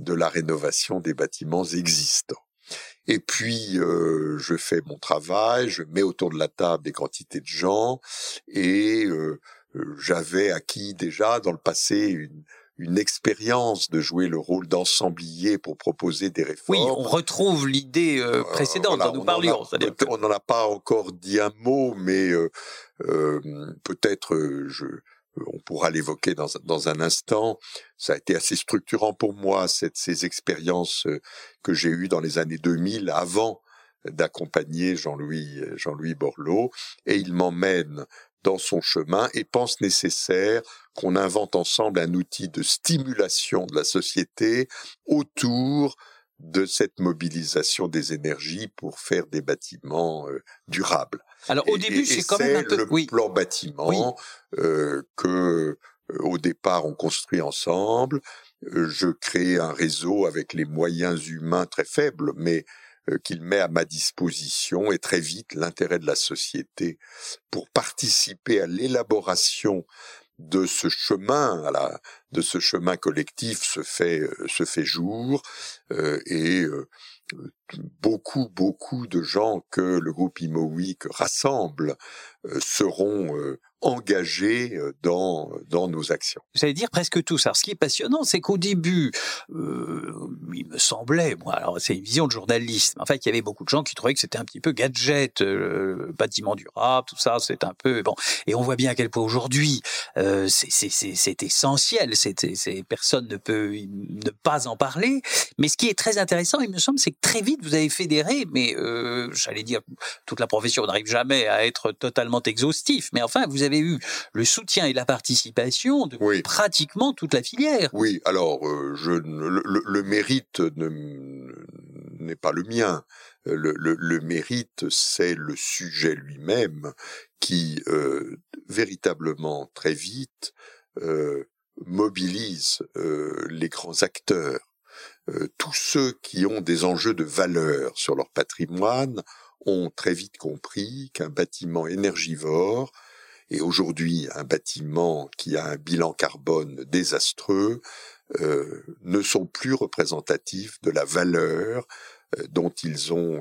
de la rénovation des bâtiments existants. Et puis, je fais mon travail, je mets autour de la table des quantités de gens, et j'avais acquis déjà dans le passé une expérience de jouer le rôle d'ensemblier pour proposer des réformes. Oui, on retrouve l'idée précédente dont nous parlions. On n'en a pas encore dit un mot, mais peut-être on pourra l'évoquer dans un instant. Ça a été assez structurant pour moi, ces expériences que j'ai eues dans les années 2000, avant d'accompagner Jean-Louis Borloo. Et il m'emmène dans son chemin et pense nécessaire qu'on invente ensemble un outil de stimulation de la société autour de cette mobilisation des énergies pour faire des bâtiments durables. Alors au début, c'est quand même un peu... le plan bâtiment que, au départ, on construit ensemble. Je crée un réseau avec les moyens humains très faibles, mais qu'il met à ma disposition, et très vite l'intérêt de la société pour participer à l'élaboration de ce chemin, de ce chemin collectif se fait jour, et beaucoup de gens que le groupe ImoWeek rassemble seront engagés dans nos actions. Vous allez dire presque tout ça. Ce qui est passionnant, c'est qu'au début, il me semblait, moi, alors c'est une vision de journaliste, mais en fait, il y avait beaucoup de gens qui trouvaient que c'était un petit peu gadget, bâtiment durable, tout ça, c'est un peu bon. Et on voit bien à quel point aujourd'hui, c'est essentiel. Personne ne peut pas en parler. Mais ce qui est très intéressant, il me semble, c'est que très vite vous avez fédéré. Mais j'allais dire, toute la profession n'arrive jamais à être totalement exhaustif. Mais enfin, vous avez avez eu le soutien et la participation de pratiquement toute la filière. Oui, alors le mérite n'est pas le mien. Le mérite, c'est le sujet lui-même qui, véritablement, très vite, mobilise les grands acteurs. Tous ceux qui ont des enjeux de valeur sur leur patrimoine ont très vite compris qu'un bâtiment énergivore, et aujourd'hui un bâtiment qui a un bilan carbone désastreux, ne sont plus représentatifs de la valeur dont ils ont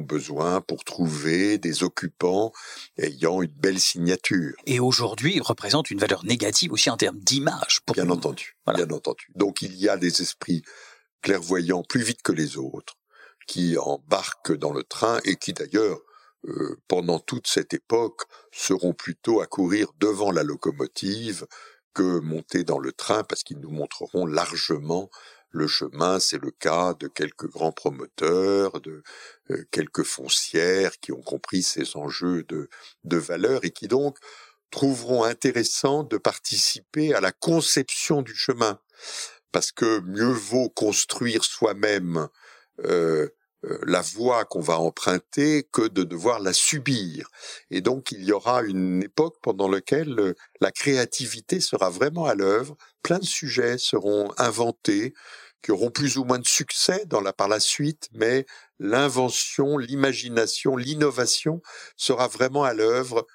besoin pour trouver des occupants ayant une belle signature. Et aujourd'hui, ils représentent une valeur négative aussi en termes d'image. Bien entendu. Donc il y a des esprits clairvoyants plus vite que les autres qui embarquent dans le train et qui d'ailleurs, pendant toute cette époque, seront plutôt à courir devant la locomotive que monter dans le train parce qu'ils nous montreront largement le chemin. C'est le cas de quelques grands promoteurs, de quelques foncières qui ont compris ces enjeux de valeur et qui donc trouveront intéressant de participer à la conception du chemin. Parce que mieux vaut construire soi-même la voie qu'on va emprunter que de devoir la subir. Et donc il y aura une époque pendant laquelle la créativité sera vraiment à l'œuvre. Plein de sujets seront inventés, qui auront plus ou moins de succès par la suite, mais l'invention, l'imagination, l'innovation sera vraiment à l'œuvre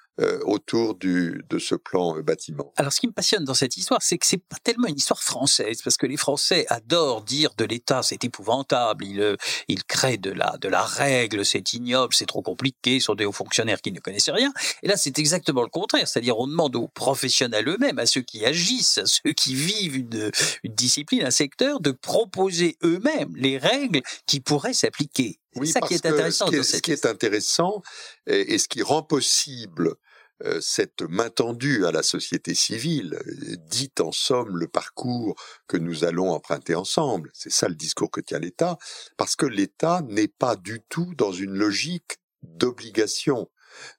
autour de ce plan bâtiment. Alors ce qui me passionne dans cette histoire, c'est que c'est pas tellement une histoire française, parce que les Français adorent dire de l'État c'est épouvantable, ils créent de la règle, c'est ignoble, c'est trop compliqué, sont des hauts fonctionnaires qui ne connaissent rien. Et là c'est exactement le contraire, c'est-à-dire on demande aux professionnels eux-mêmes, à ceux qui agissent, à ceux qui vivent une discipline, un secteur, de proposer eux-mêmes les règles qui pourraient s'appliquer. Oui, ça parce qui est intéressant que ce qui est intéressant et ce qui rend possible cette main tendue à la société civile, dite en somme le parcours que nous allons emprunter ensemble. C'est ça le discours que tient l'État, parce que l'État n'est pas du tout dans une logique d'obligation,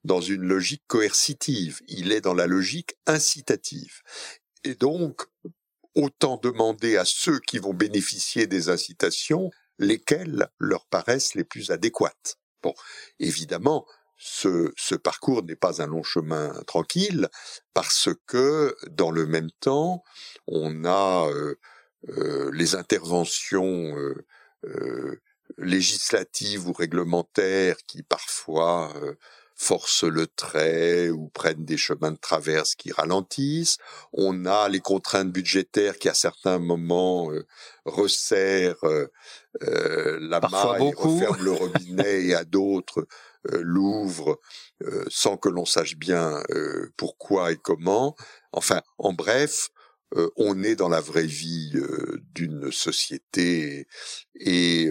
dans une logique coercitive. Il est dans la logique incitative. Et donc, autant demander à ceux qui vont bénéficier des incitations lesquelles leur paraissent les plus adéquates. Bon, évidemment, ce parcours n'est pas un long chemin tranquille, parce que, dans le même temps, on a les interventions législatives ou réglementaires qui, parfois, forcent le trait ou prennent des chemins de traverse qui ralentissent. On a les contraintes budgétaires qui, à certains moments, resserrent la maille, referment le robinet et à d'autres l'ouvrent sans que l'on sache bien pourquoi et comment. Enfin, en bref, on est dans la vraie vie d'une société et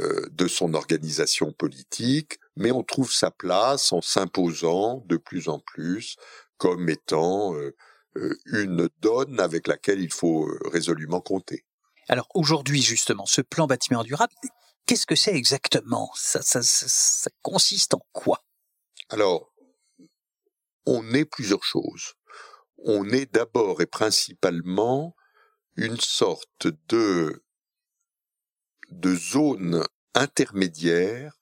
de son organisation politique, mais on trouve sa place en s'imposant de plus en plus comme étant une donne avec laquelle il faut résolument compter. Alors aujourd'hui justement, ce plan bâtiment durable, qu'est-ce que c'est exactement ? Ça consiste en quoi ? Alors, on est plusieurs choses. On est d'abord et principalement une sorte de zone intermédiaire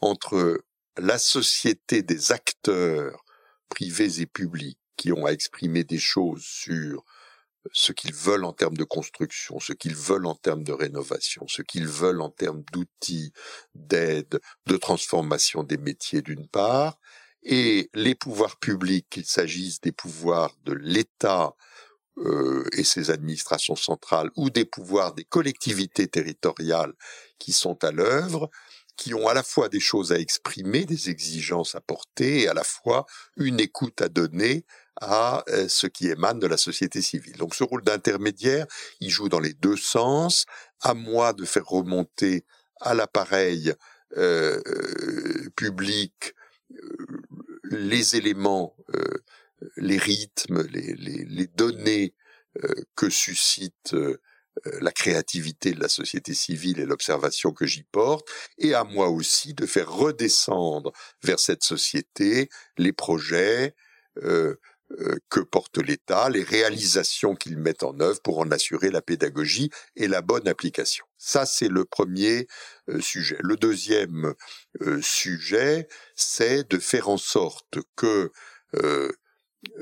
entre la société des acteurs privés et publics qui ont à exprimer des choses sur ce qu'ils veulent en termes de construction, ce qu'ils veulent en termes de rénovation, ce qu'ils veulent en termes d'outils, d'aide, de transformation des métiers d'une part, et les pouvoirs publics, qu'il s'agisse des pouvoirs de l'État et ses administrations centrales ou des pouvoirs des collectivités territoriales qui sont à l'œuvre, qui ont à la fois des choses à exprimer, des exigences à porter, et à la fois une écoute à donner à ce qui émane de la société civile. Donc ce rôle d'intermédiaire, il joue dans les deux sens. À moi de faire remonter à l'appareil public les éléments, les rythmes, les données que suscite la créativité de la société civile et l'observation que j'y porte, et à moi aussi de faire redescendre vers cette société les projets, que porte l'État, les réalisations qu'ils mettent en œuvre pour en assurer la pédagogie et la bonne application. Ça, c'est le premier sujet. Le deuxième sujet, c'est de faire en sorte que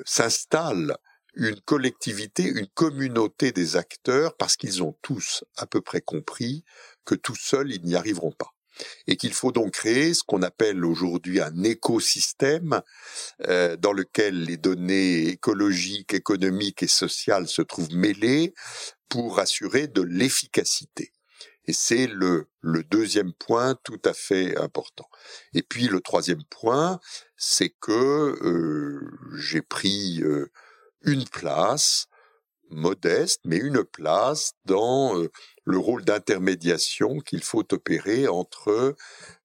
s'installe une collectivité, une communauté des acteurs, parce qu'ils ont tous à peu près compris que tout seuls, ils n'y arriveront pas. Et qu'il faut donc créer ce qu'on appelle aujourd'hui un écosystème dans lequel les données écologiques, économiques et sociales se trouvent mêlées pour assurer de l'efficacité. Et c'est le deuxième point tout à fait important. Et puis le troisième point, c'est que j'ai pris une place, modeste, mais une place dans le rôle d'intermédiation qu'il faut opérer entre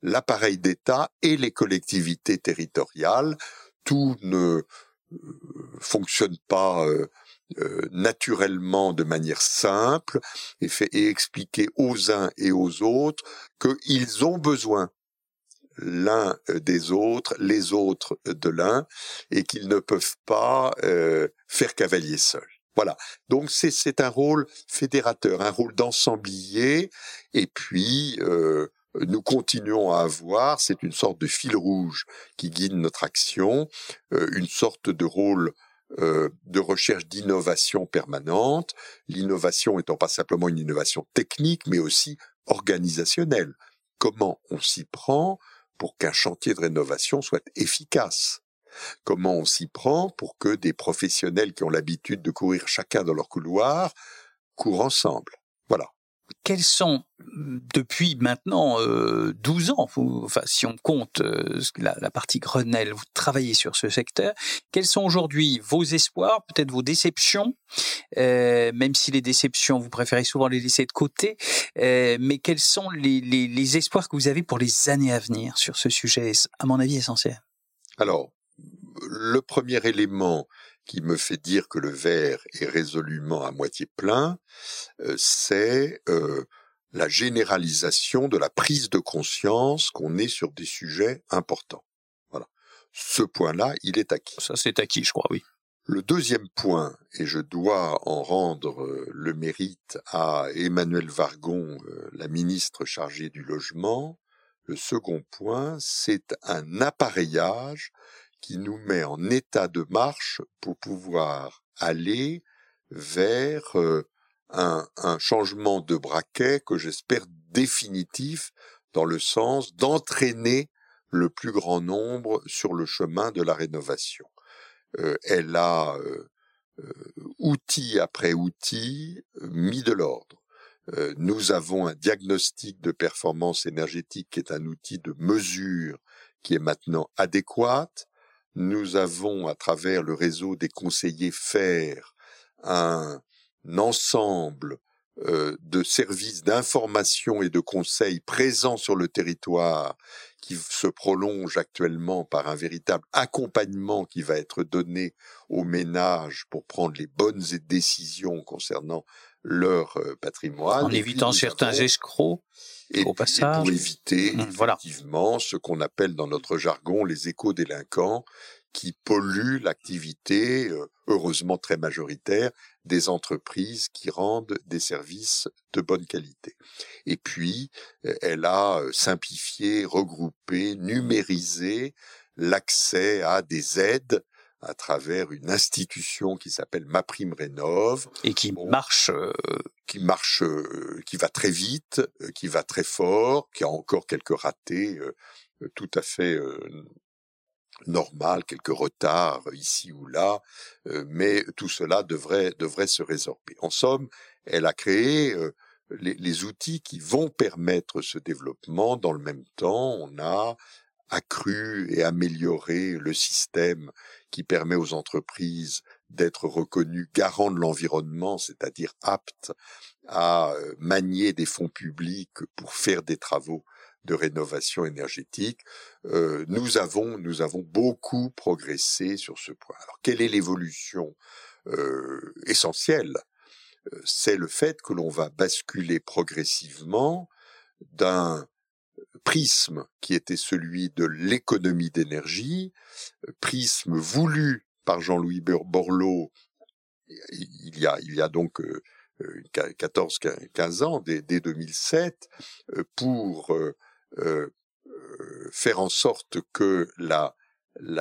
l'appareil d'État et les collectivités territoriales. Tout ne fonctionne pas naturellement de manière simple et expliquer aux uns et aux autres qu'ils ont besoin l'un des autres, les autres de l'un, et qu'ils ne peuvent pas faire cavalier seul. Voilà, donc c'est un rôle fédérateur, un rôle d'ensemblier, et puis nous continuons à avoir, c'est une sorte de fil rouge qui guide notre action, une sorte de rôle de recherche d'innovation permanente, l'innovation étant pas simplement une innovation technique, mais aussi organisationnelle. Comment on s'y prend pour qu'un chantier de rénovation soit efficace ? Comment on s'y prend pour que des professionnels qui ont l'habitude de courir chacun dans leur couloir courent ensemble. Voilà. Quels sont, depuis maintenant 12 ans, si on compte la partie Grenelle, vous travaillez sur ce secteur, quels sont aujourd'hui vos espoirs, peut-être vos déceptions, même si les déceptions, vous préférez souvent les laisser de côté, mais quels sont les espoirs que vous avez pour les années à venir sur ce sujet, à mon avis, essentiel ? Alors, le premier élément qui me fait dire que le verre est résolument à moitié plein, c'est la généralisation de la prise de conscience qu'on est sur des sujets importants. Voilà. Ce point-là, il est acquis. Ça, c'est acquis, je crois, oui. Le deuxième point, et je dois en rendre le mérite à Emmanuel Wargon, la ministre chargée du logement, le second point, c'est un appareillage qui nous met en état de marche pour pouvoir aller vers un changement de braquet que j'espère définitif dans le sens d'entraîner le plus grand nombre sur le chemin de la rénovation. Elle a, outil après outil, mis de l'ordre. Nous avons un diagnostic de performance énergétique qui est un outil de mesure qui est maintenant adéquat. Nous avons, à travers le réseau des conseillers FAIRE, un ensemble de services d'information et de conseils présents sur le territoire qui se prolonge actuellement par un véritable accompagnement qui va être donné aux ménages pour prendre les bonnes décisions concernant leur patrimoine. En évitant certains escrocs, au passage. Pour éviter, effectivement, ce qu'on appelle dans notre jargon les éco-délinquants qui polluent l'activité, heureusement très majoritaire, des entreprises qui rendent des services de bonne qualité. Et puis, elle a simplifié, regroupé, numérisé l'accès à des aides à travers une institution qui s'appelle MaPrimeRénov. Et qui marche. Qui va très vite, qui va très fort, qui a encore quelques ratés tout à fait normal, quelques retards ici ou là, mais tout cela devrait se résorber. En somme, elle a créé les outils qui vont permettre ce développement. Dans le même temps, on a accru et amélioré le système qui permet aux entreprises d'être reconnues garants de l'environnement, c'est-à-dire aptes à manier des fonds publics pour faire des travaux de rénovation énergétique. Nous avons beaucoup progressé sur ce point. Alors, quelle est l'évolution essentielle ? C'est le fait que l'on va basculer progressivement d'un prisme qui était celui de l'économie d'énergie, prisme voulu par Jean-Louis Borloo il y a donc 14-15 ans, dès 2007, pour faire en sorte que la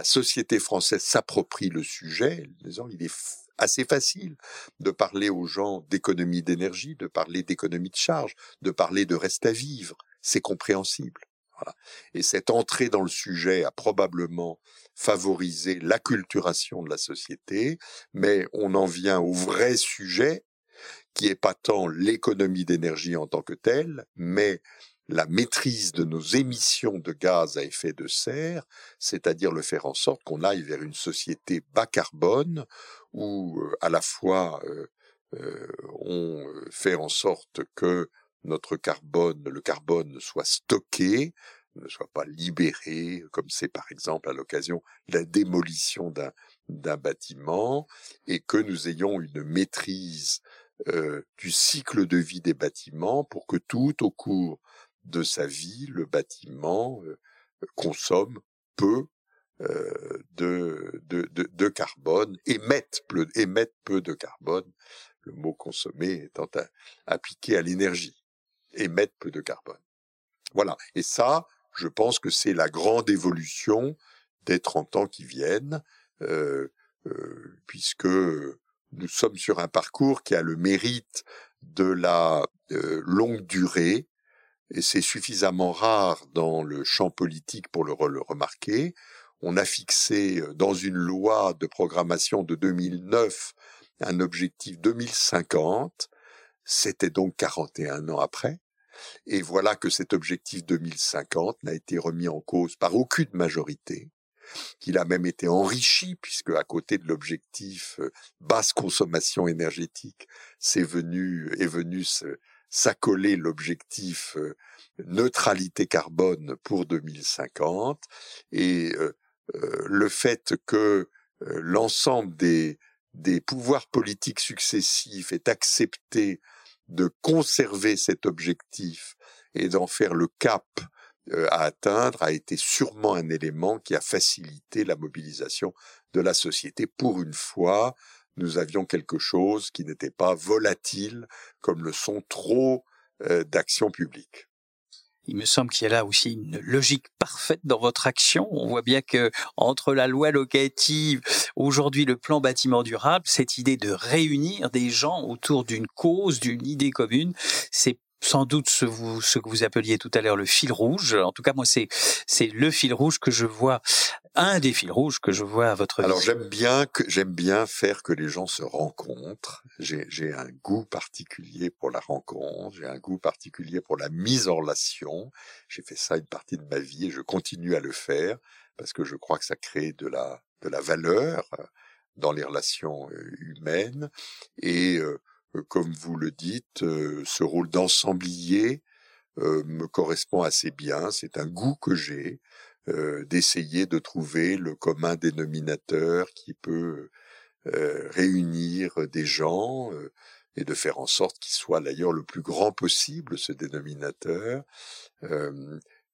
société française s'approprie le sujet, en disant il est assez facile de parler aux gens d'économie d'énergie, de parler d'économie de charge, de parler de reste à vivre, c'est compréhensible. Voilà. Et cette entrée dans le sujet a probablement favorisé l'acculturation de la société, mais on en vient au vrai sujet, qui n'est pas tant l'économie d'énergie en tant que telle, mais la maîtrise de nos émissions de gaz à effet de serre, c'est-à-dire le faire en sorte qu'on aille vers une société bas carbone, où à la fois on fait en sorte que le carbone soit stocké, ne soit pas libéré, comme c'est par exemple à l'occasion de la démolition d'un bâtiment, et que nous ayons une maîtrise du cycle de vie des bâtiments pour que tout au cours de sa vie, le bâtiment consomme peu de carbone, émette peu de carbone, le mot consommer étant appliqué à l'énergie, émettre peu de carbone. Voilà, et ça, je pense que c'est la grande évolution des 30 ans qui viennent, puisque nous sommes sur un parcours qui a le mérite de la longue durée, et c'est suffisamment rare dans le champ politique pour le remarquer. On a fixé dans une loi de programmation de 2009 un objectif 2050, c'était donc 41 ans après, et voilà que cet objectif 2050 n'a été remis en cause par aucune majorité, qu'il a même été enrichi, puisque à côté de l'objectif basse consommation énergétique, est venu s'accoler l'objectif neutralité carbone pour 2050, et le fait que l'ensemble des pouvoirs politiques successifs est accepté de conserver cet objectif et d'en faire le cap à atteindre a été sûrement un élément qui a facilité la mobilisation de la société. Pour une fois, nous avions quelque chose qui n'était pas volatile comme le sont trop d'actions publiques. Il me semble qu'il y a là aussi une logique parfaite dans votre action. On voit bien que entre la loi locative, aujourd'hui le plan bâtiment durable, cette idée de réunir des gens autour d'une cause, d'une idée commune, c'est sans doute ce que vous appeliez tout à l'heure le fil rouge. En tout cas, moi, c'est le fil rouge que je vois, un des fils rouges que je vois à votre visite. Alors, j'aime bien faire que les gens se rencontrent. J'ai un goût particulier pour la rencontre. J'ai un goût particulier pour la mise en relation. J'ai fait ça une partie de ma vie et je continue à le faire parce que je crois que ça crée de la valeur dans les relations humaines. Et, comme vous le dites, ce rôle d'ensemblier me correspond assez bien. C'est un goût que j'ai d'essayer de trouver le commun dénominateur qui peut réunir des gens et de faire en sorte qu'il soit d'ailleurs le plus grand possible, ce dénominateur.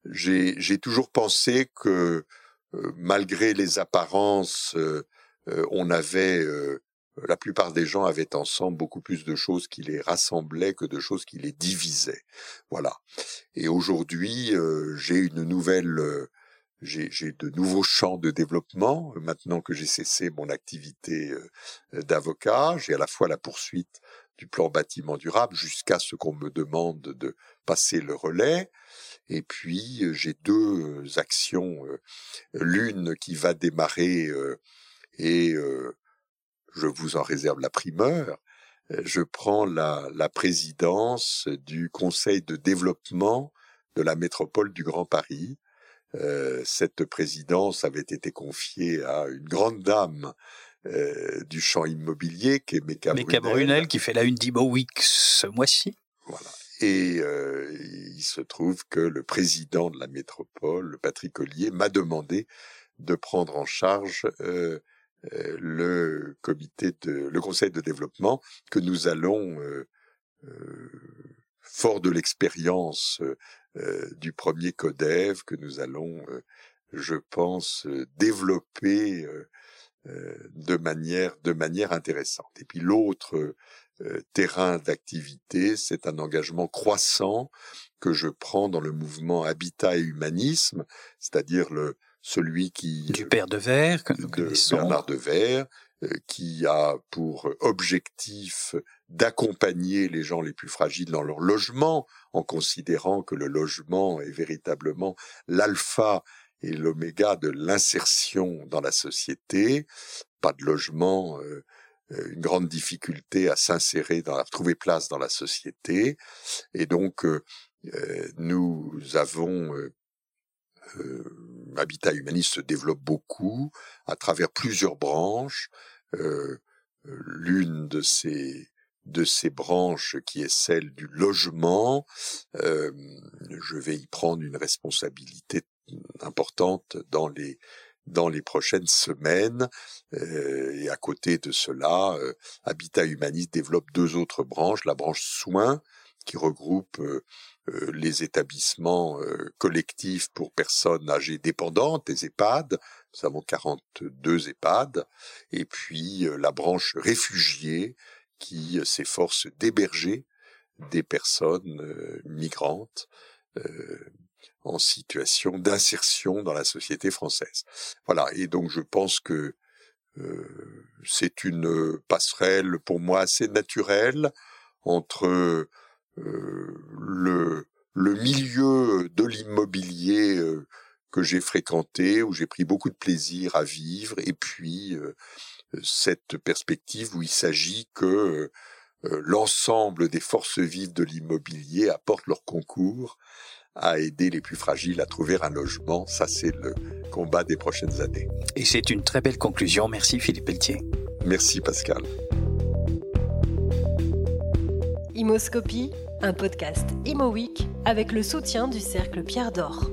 J'ai toujours pensé que malgré les apparences, on avait... la plupart des gens avaient ensemble beaucoup plus de choses qui les rassemblaient que de choses qui les divisaient. Voilà. Et aujourd'hui, j'ai de nouveaux champs de développement. Maintenant que j'ai cessé mon activité d'avocat, j'ai à la fois la poursuite du plan bâtiment durable jusqu'à ce qu'on me demande de passer le relais. Et puis, j'ai deux actions. L'une qui va démarrer je vous en réserve la primeur. Je prends la présidence du Conseil de développement de la métropole du Grand Paris. Cette présidence avait été confiée à une grande dame du champ immobilier, qui est Méca Brunel, qui fait la une d'ImoWeek ce mois-ci. Voilà. Et il se trouve que le président de la métropole, le Patrick Ollier, m'a demandé de prendre en charge le conseil de développement que nous allons, fort de l'expérience du premier CODEV, que nous allons, je pense, développer de manière intéressante. Et puis l'autre terrain d'activité, c'est un engagement croissant que je prends dans le mouvement Habitat et Humanisme, c'est-à-dire celui qui... Du Père de Vert, que nous connaissons. Bernard de Vert, qui a pour objectif d'accompagner les gens les plus fragiles dans leur logement, en considérant que le logement est véritablement l'alpha et l'oméga de l'insertion dans la société. Pas de logement, une grande difficulté à s'insérer, à trouver place dans la société. Et donc, nous avons... Habitat Humaniste se développe beaucoup à travers plusieurs branches. L'une de ces branches qui est celle du logement, je vais y prendre une responsabilité importante dans les prochaines semaines. Et à côté de cela, Habitat Humaniste développe deux autres branches, la branche soins qui regroupe les établissements collectifs pour personnes âgées dépendantes, les EHPAD, nous avons 42 EHPAD, et puis la branche réfugiés qui s'efforce d'héberger des personnes migrantes en situation d'insertion dans la société française. Voilà, et donc je pense que c'est une passerelle pour moi assez naturelle entre... le milieu de l'immobilier que j'ai fréquenté, où j'ai pris beaucoup de plaisir à vivre, et puis cette perspective où il s'agit que l'ensemble des forces vives de l'immobilier apportent leur concours à aider les plus fragiles à trouver un logement. Ça, c'est le combat des prochaines années. Et c'est une très belle conclusion. Merci Philippe Pelletier. Merci Pascal. Imoscopie, un podcast ImoWeek avec le soutien du Cercle Pierre d'Or.